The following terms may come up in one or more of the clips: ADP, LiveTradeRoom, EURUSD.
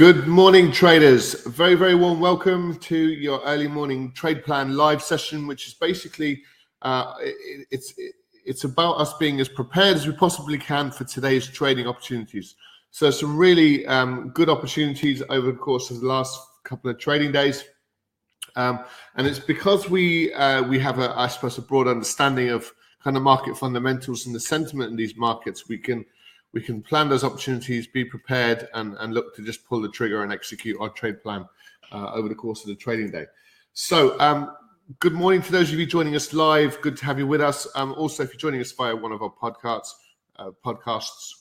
Good morning, traders. Very, very warm welcome to your early morning trade plan live session, which is basically it's about us being as prepared as we possibly can for today's trading opportunities. So some really good opportunities over the course of the last couple of trading days, and it's because we have I suppose a broad understanding of kind of market fundamentals and the sentiment in these markets. We can plan those opportunities, be prepared, and look to just pull the trigger and execute our trade plan over the course of the trading day. So good morning to those of you joining us live. Good to have you with us. Also, if you're joining us via one of our podcasts,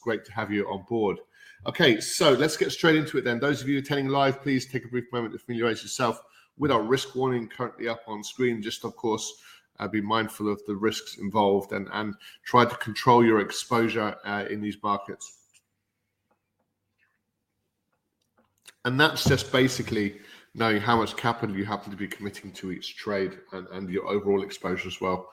great to have you on board. Okay, so let's get straight into it then. Those of you attending live, please take a brief moment to familiarize yourself with our risk warning currently up on screen. Just, of course, be mindful of the risks involved and try to control your exposure in these markets. And that's just basically knowing how much capital you happen to be committing to each trade and your overall exposure as well.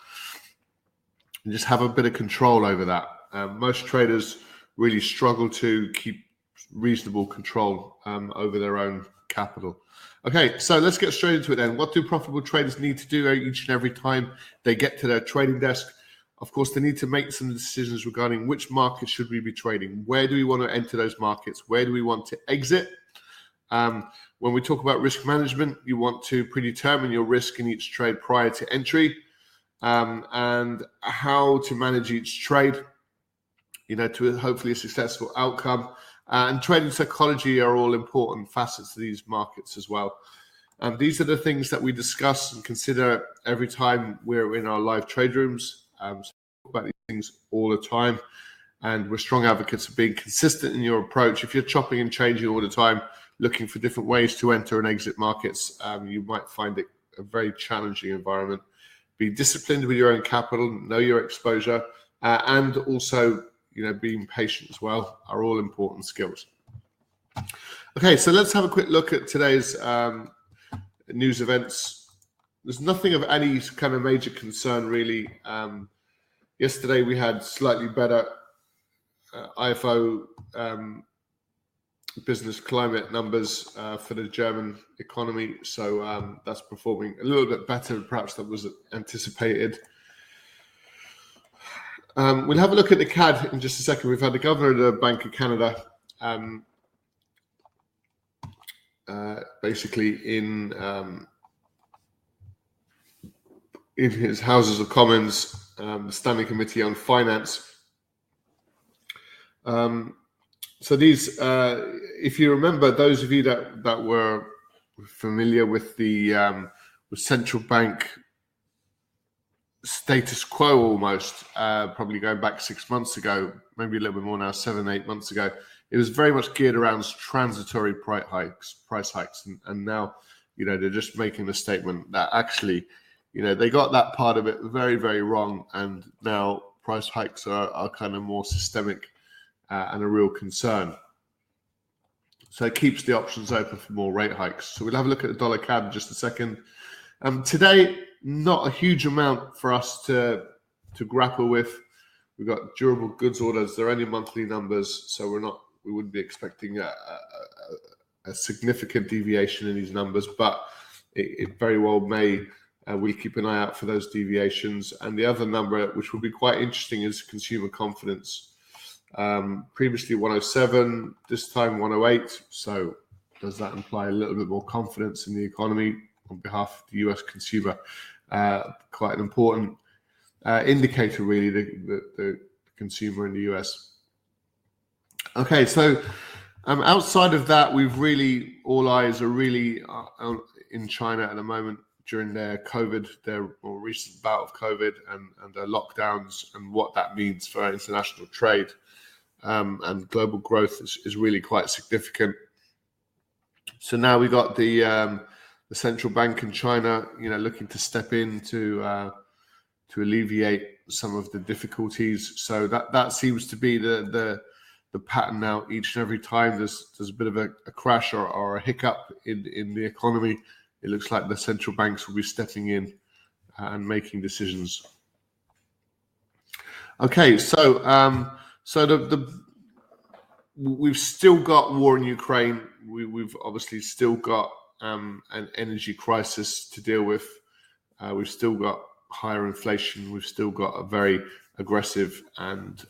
And just have a bit of control over that. Most traders really struggle to keep reasonable control over their own capital. Okay, so let's get straight into it then. What do profitable traders need to do each and every time they get to their trading desk? Of course, they need to make some decisions regarding which markets should we be trading? Where do we want to enter those markets? Where do we want to exit? When we talk about risk management, you want to predetermine your risk in each trade prior to entry, and how to manage each trade, you know, to hopefully a successful outcome. And trading psychology are all important facets of these markets as well. These are the things that we discuss and consider every time we're in our live trade rooms. So we talk about these things all the time, and we're strong advocates of being consistent in your approach. If you're chopping and changing all the time, looking for different ways to enter and exit markets, you might find it a very challenging environment. Be disciplined with your own capital, know your exposure, and also, you know, being patient as well are all important skills. Okay, so let's have a quick look at today's news events. There's nothing of any kind of major concern, really. Yesterday we had slightly better IFO business climate numbers for the German economy, so that's performing a little bit better perhaps than was anticipated. We'll have a look at the CAD in just a second. We've had the governor of the Bank of Canada basically in his Houses of Commons, the Standing Committee on Finance. So these, if you remember, those of you that were familiar with the with central bank status quo almost, probably going back 6 months ago, maybe a little bit more now, 7-8 months ago, it was very much geared around transitory price hikes, and now, you know, they're just making the statement that actually, you know, they got that part of it very, very wrong, and now price hikes are kind of more systemic and a real concern. So it keeps the options open for more rate hikes. So we'll have a look at the dollar CAD in just a second. Today, not a huge amount for us to grapple with. We've got durable goods orders. They're only monthly numbers, so we wouldn't be expecting a significant deviation in these numbers, but it very well may. We keep an eye out for those deviations. And the other number, which will be quite interesting, is consumer confidence. Previously 107, this time 108. So does that imply a little bit more confidence in the economy on behalf of the US consumer? Quite an important indicator, really, the consumer in the US. Okay, so outside of that, we've really, all eyes are really in China at the moment during their more recent bout of COVID and their lockdowns and what that means for international trade and global growth is really quite significant. So now we've got the central bank in China, you know, looking to step in to alleviate some of the difficulties. So that seems to be the pattern now. Each and every time there's a bit of a crash or a hiccup in the economy, it looks like the central banks will be stepping in and making decisions. Okay, so the we've still got war in Ukraine. We've obviously still got an energy crisis to deal with. We've still got higher inflation. We've still got a very aggressive and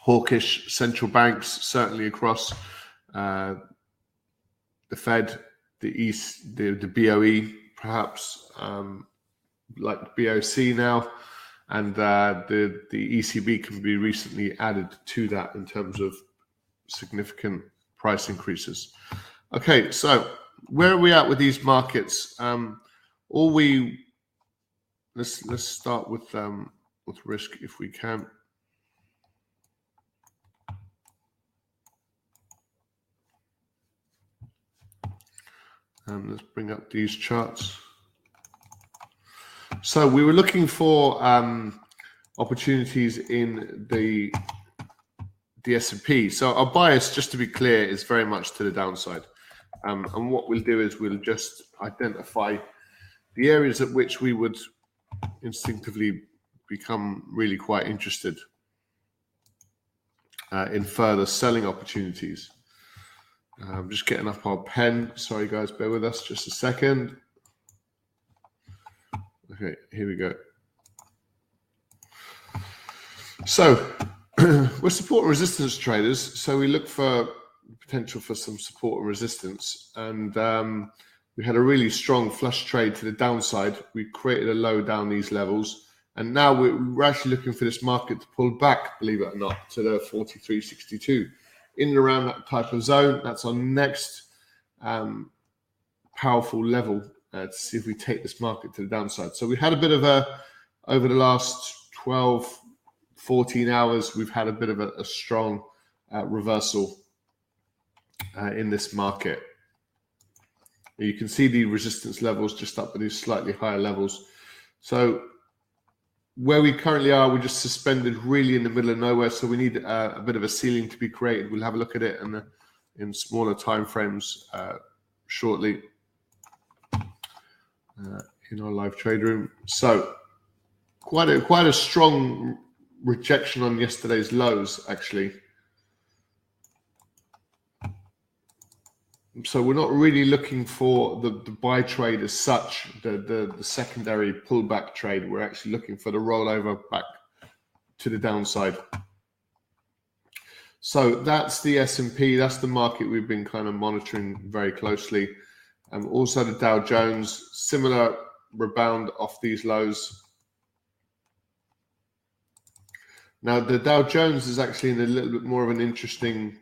hawkish central banks, certainly across the Fed, the East, the BOE, perhaps like BOC now, and the ECB can be recently added to that in terms of significant price increases. Okay, so where are we at with these markets? Let's start with risk if we can. Let's bring up these charts. So we were looking for opportunities in the S&P. So our bias, just to be clear, is very much to the downside. And what we'll do is we'll just identify the areas at which we would instinctively become really quite interested in further selling opportunities. I'm just getting up our pen. Sorry, guys, bear with us just a second. Okay, here we go. So we're support and resistance traders. So we look for potential for some support and resistance. And we had a really strong flush trade to the downside. We created a low down these levels. And now we're actually looking for this market to pull back, believe it or not, to the 43.62. In and around that type of zone, that's our next powerful level to see if we take this market to the downside. So we had a bit of a, over the last 12, 14 hours, we've had a bit of a strong reversal in this market. You can see the resistance levels just up at these slightly higher levels. So where we currently are, we're just suspended really in the middle of nowhere. So we need a bit of a ceiling to be created. We'll have a look at it in smaller time frames shortly in our live trade room. So quite a strong rejection on yesterday's lows, actually. So we're not really looking for the buy trade as such, the secondary pullback trade. We're actually looking for the rollover back to the downside. So that's the S&P. That's the market we've been kind of monitoring very closely. Also the Dow Jones, similar rebound off these lows. Now the Dow Jones is actually in a little bit more of an interesting.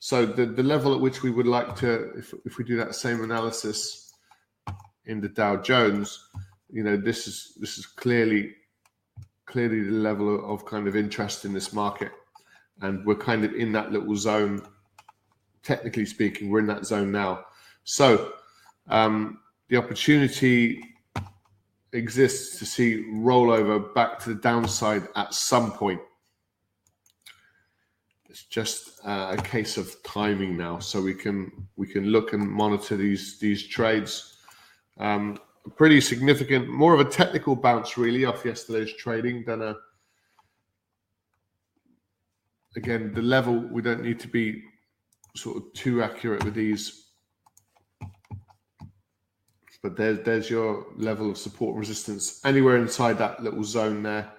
So the level at which we would like to, if we do that same analysis in the Dow Jones, you know, this is clearly the level of kind of interest in this market. And we're kind of in that little zone, technically speaking, we're in that zone now. So the opportunity exists to see rollover back to the downside at some point. It's just a case of timing now, so we can look and monitor these trades. Pretty significant, more of a technical bounce really off yesterday's trading than a. Again, the level, we don't need to be sort of too accurate with these, but there's your level of support and resistance anywhere inside that little zone there.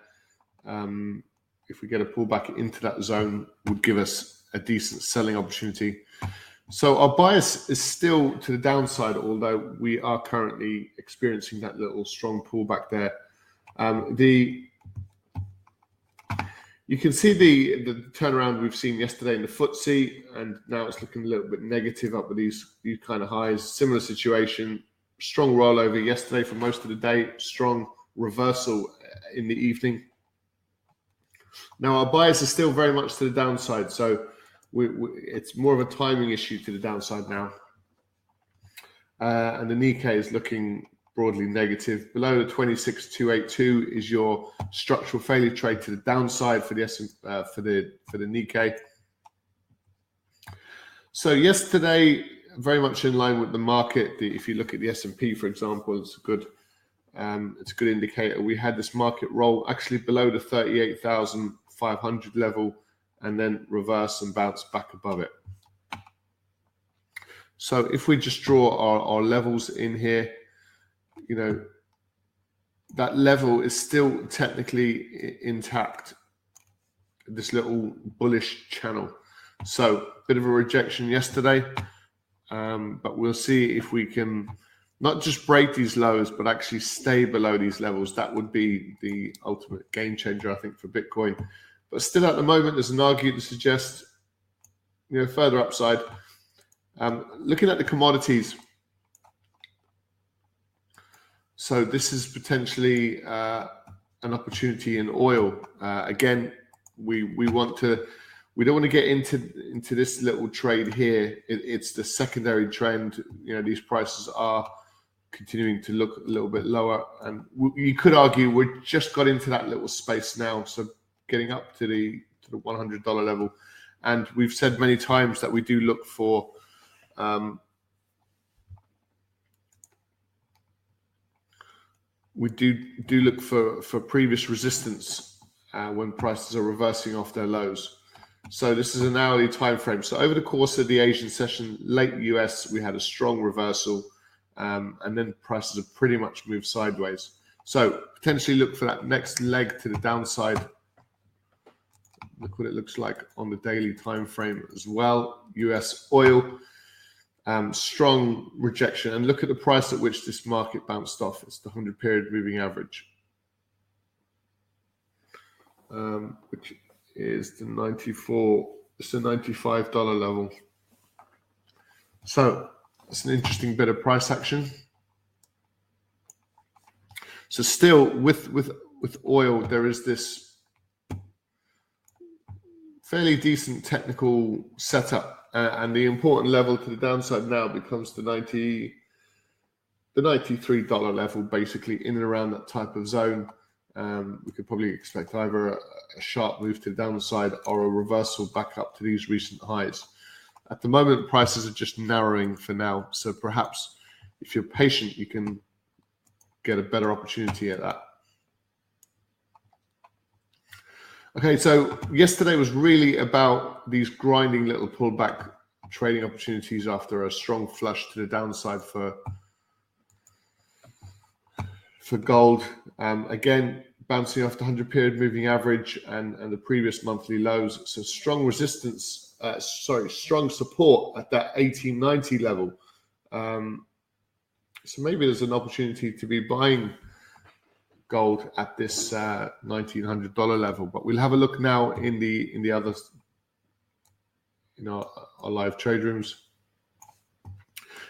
If we get a pullback into that zone, would give us a decent selling opportunity. So our bias is still to the downside, although we are currently experiencing that little strong pullback there. You can see the turnaround we've seen yesterday in the FTSE, and now it's looking a little bit negative up with these kind of highs. Similar situation, strong rollover yesterday for most of the day, strong reversal in the evening. Now, our bias is still very much to the downside, so it's more of a timing issue to the downside now. And the Nikkei is looking broadly negative. Below the 26,282 is your structural failure trade to the downside for the Nikkei. So yesterday, very much in line with the market. If you look at the S&P, for example, it's a good indicator. We had this market roll actually below the 38,500 level and then reverse and bounce back above it. So if we just draw our levels in here, you know, that level is still technically intact, this little bullish channel. So bit of a rejection yesterday, but we'll see if we can not just break these lows, but actually stay below these levels. That would be the ultimate game changer, I think, for Bitcoin. But still at the moment, there's an argument to suggest, you know, further upside. Looking at the commodities. So this is potentially an opportunity in oil. Again, we don't want to get into this little trade here. It's the secondary trend. You know, these prices are continuing to look a little bit lower, and you could argue we've just got into that little space now. So getting up to the $100 level, and we've said many times that we do look for we do look for previous resistance when prices are reversing off their lows. So this is an hourly time frame. So over the course of the Asian session, late US, we had a strong reversal, and then prices have pretty much moved sideways. So potentially look for that next leg to the downside. Look what it looks like on the daily time frame as well. US oil, strong rejection, and look at the price at which this market bounced off. It's the 100 period moving average, which is the $95 level. So it's an interesting bit of price action. So still with oil, there is this fairly decent technical setup, and the important level to the downside now becomes the $93 level, basically in and around that type of zone. We could probably expect either a sharp move to the downside or a reversal back up to these recent highs. At the moment, prices are just narrowing for now. So perhaps if you're patient, you can get a better opportunity at that. Okay, so yesterday was really about these grinding little pullback trading opportunities after a strong flush to the downside for gold. Again, bouncing off the 100 period moving average and the previous monthly lows. So strong resistance, strong support at that 1890 level. So maybe there's an opportunity to be buying gold at this $1,900 level, but we'll have a look now in the other, you know, our live trade rooms.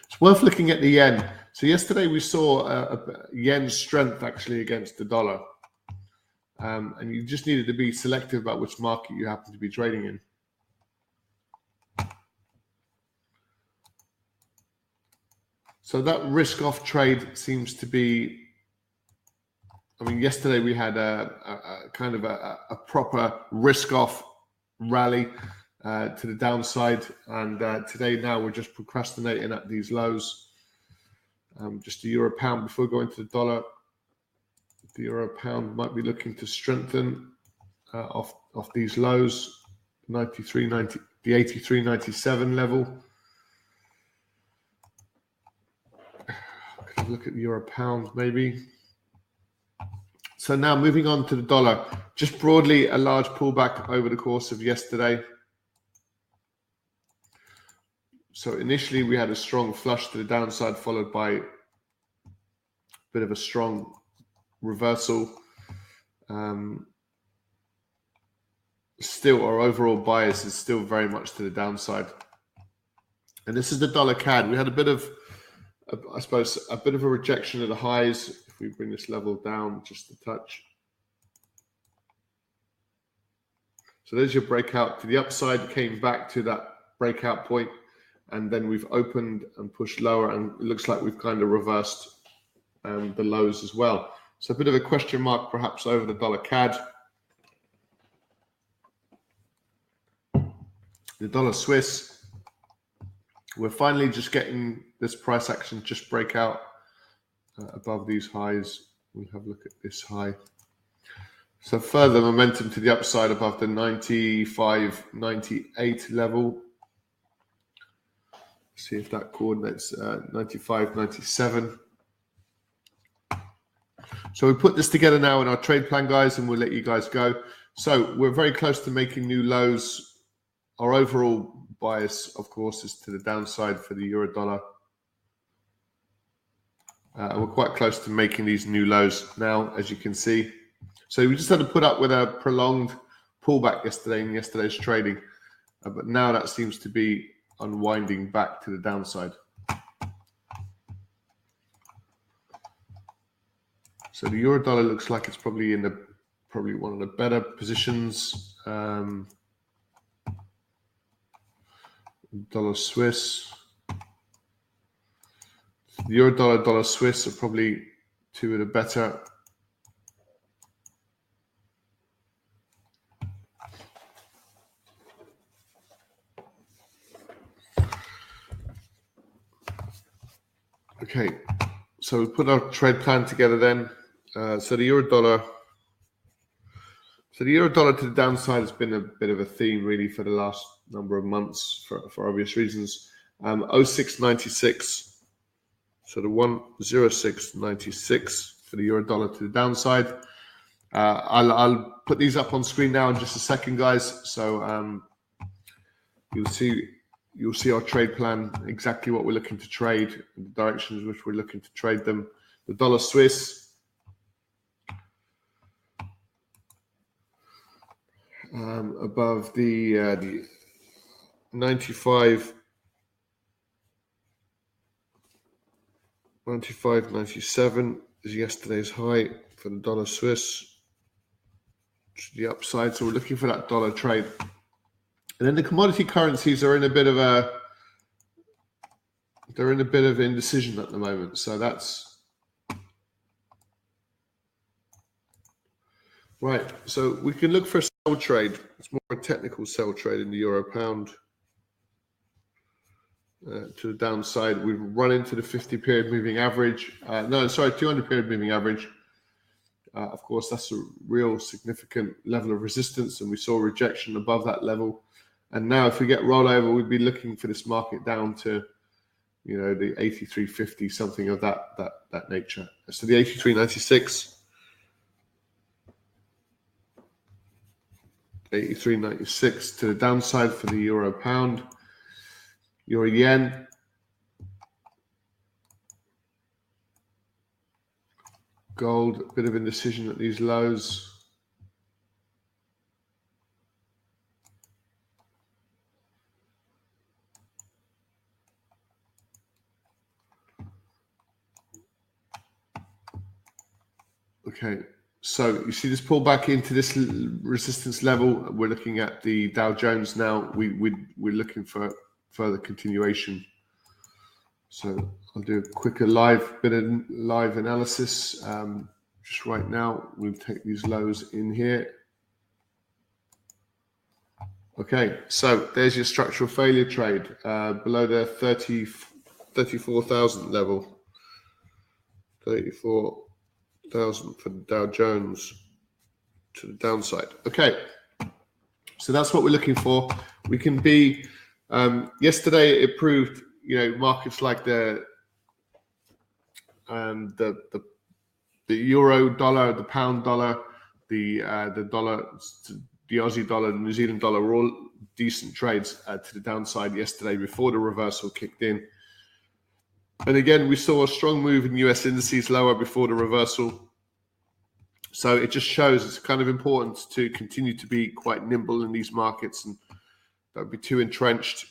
It's worth looking at the yen. So yesterday we saw a yen strength actually against the dollar, and you just needed to be selective about which market you happen to be trading in. So that risk-off trade seems to be, I mean, yesterday we had a kind of a proper risk-off rally to the downside, and today now we're just procrastinating at these lows. Just the euro pound before going to the dollar. The euro pound might be looking to strengthen off these lows, the 83.97 level. Could look at the euro pound maybe. So now moving on to the dollar, just broadly a large pullback over the course of yesterday. So initially we had a strong flush to the downside, followed by a bit of a strong reversal. Still our overall bias is still very much to the downside. And this is the dollar CAD. We had a bit of, I suppose, a bit of a rejection of the highs. If we bring this level down just a touch. So there's your breakout to the upside, came back to that breakout point. And then we've opened and pushed lower, and it looks like we've kind of reversed the lows as well. So a bit of a question mark perhaps over the dollar CAD. The dollar Swiss, we're finally just getting this price action just break out above these highs. We'll have a look at this high. So further momentum to the upside above the 95, 98 level. See if that coordinates 95, 97. So we put this together now in our trade plan, guys, and we'll let you guys go. So we're very close to making new lows. Our overall bias, of course, is to the downside for the euro dollar. We're quite close to making these new lows now, as you can see. So we just had to put up with a prolonged pullback yesterday in yesterday's trading. But now that seems to be unwinding back to the downside. So the euro dollar looks like it's probably in the one of the better positions. Dollar Swiss, the euro dollar, dollar Swiss are probably two of the better. Okay, so we put our trade plan together then. So the euro dollar, to the downside has been a bit of a theme really for the last number of months for obvious reasons. 06.96, so the 106.96 for the euro dollar to the downside. I'll put these up on screen now in just a second, guys. So you'll see our trade plan, exactly what we're looking to trade, the directions in which we're looking to trade them. The dollar Swiss. Above the 95.97 is yesterday's high for the dollar Swiss to the upside. So we're looking for that dollar trade. And then the commodity currencies are in a bit of a, they're in a bit of indecision at the moment. So that's right. So we can look for a sell trade. It's more a technical sell trade in the euro pound to the downside. We've run into the 50-period moving average. No, sorry, 200-period moving average. Of course, that's a real significant level of resistance, and we saw rejection above that level. And now if we get rollover, we'd be looking for this market down to, you know, the 83.50, something of that nature. So the 83.96, 83.96 to the downside for the euro pound. Euro yen, gold, a bit of indecision at these lows. Okay, so you see this pullback into this resistance level. We're looking at the Dow Jones now. We're looking for further continuation. So I'll do a quicker live analysis just right now. We'll take these lows in here. Okay, so there's your structural failure trade below the 34,000 level. 34,000 for the Dow Jones to the downside. Okay, so that's what we're looking for. We can be yesterday it proved, you know, markets like the euro dollar, the pound dollar, the dollar, the Aussie dollar, the New Zealand dollar were all decent trades to the downside yesterday before the reversal kicked in. And again, we saw a strong move in US indices lower before the reversal. So it just shows it's kind of important to continue to be quite nimble in these markets and don't be too entrenched.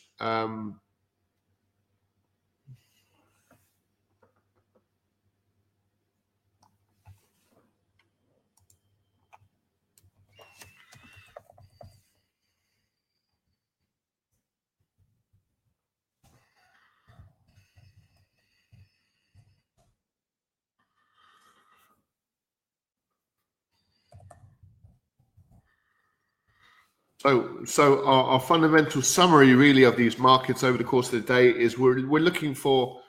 So our fundamental summary really of these markets over the course of the day is we're looking for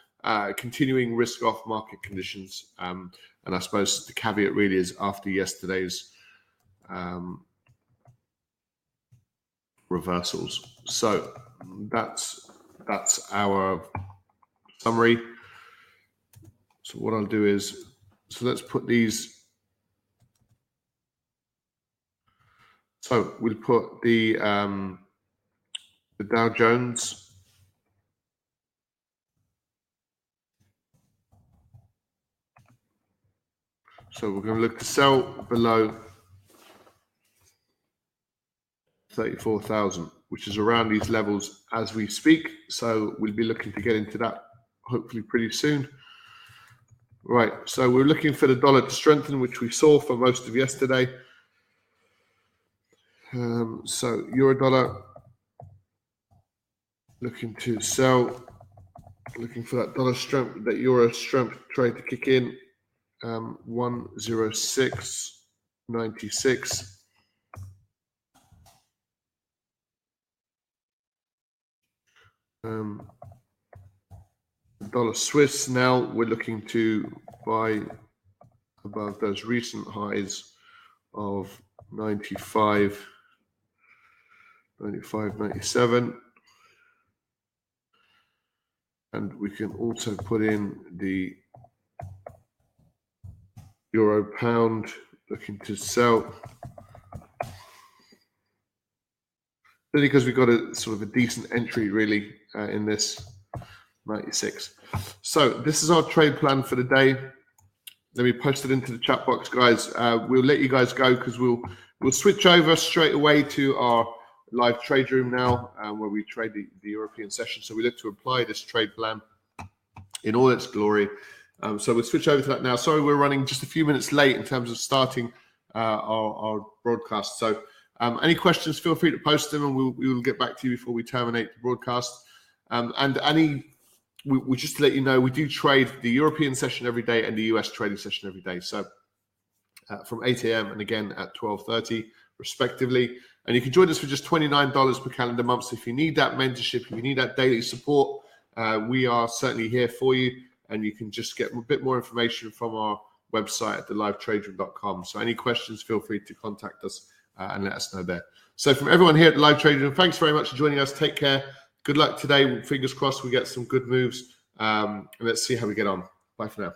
continuing risk-off market conditions, and I suppose the caveat really is after yesterday's reversals. So that's our summary. So what I'll do is, so let's put these. So we'll put the Dow Jones. So we're going to look to sell below 34,000, which is around these levels as we speak. So we'll be looking to get into that hopefully pretty soon. Right, so we're looking for the dollar to strengthen, which we saw for most of yesterday. So euro dollar, looking to sell, looking for that dollar strength, that euro strength trade to kick in. 106.96. Dollar Swiss, now we're looking to buy above those recent highs of 95.97, and we can also put in the euro pound, looking to sell. Really, because we've got a sort of a decent entry really in this 96. So this is our trade plan for the day. Let me post it into the chat box, guys. We'll let you guys go because we'll switch over straight away to our live trade room now, where we trade the European session. So we look to apply this trade plan in all its glory. So we'll switch over to that now. Sorry, we're running just a few minutes late in terms of starting our broadcast. So any questions, feel free to post them, and we will get back to you before we terminate the broadcast. And we just to let you know, we do trade the European session every day and the US trading session every day. So from 8 a.m. and again at 12:30, respectively. And you can join us for just $29 per calendar month. So if you need that mentorship, if you need that daily support, we are certainly here for you. And you can just get a bit more information from our website at thelivetraderoom.com. So any questions, feel free to contact us and let us know there. So from everyone here at the Live Traderoom, thanks very much for joining us. Take care. Good luck today. Fingers crossed we get some good moves. And let's see how we get on. Bye for now.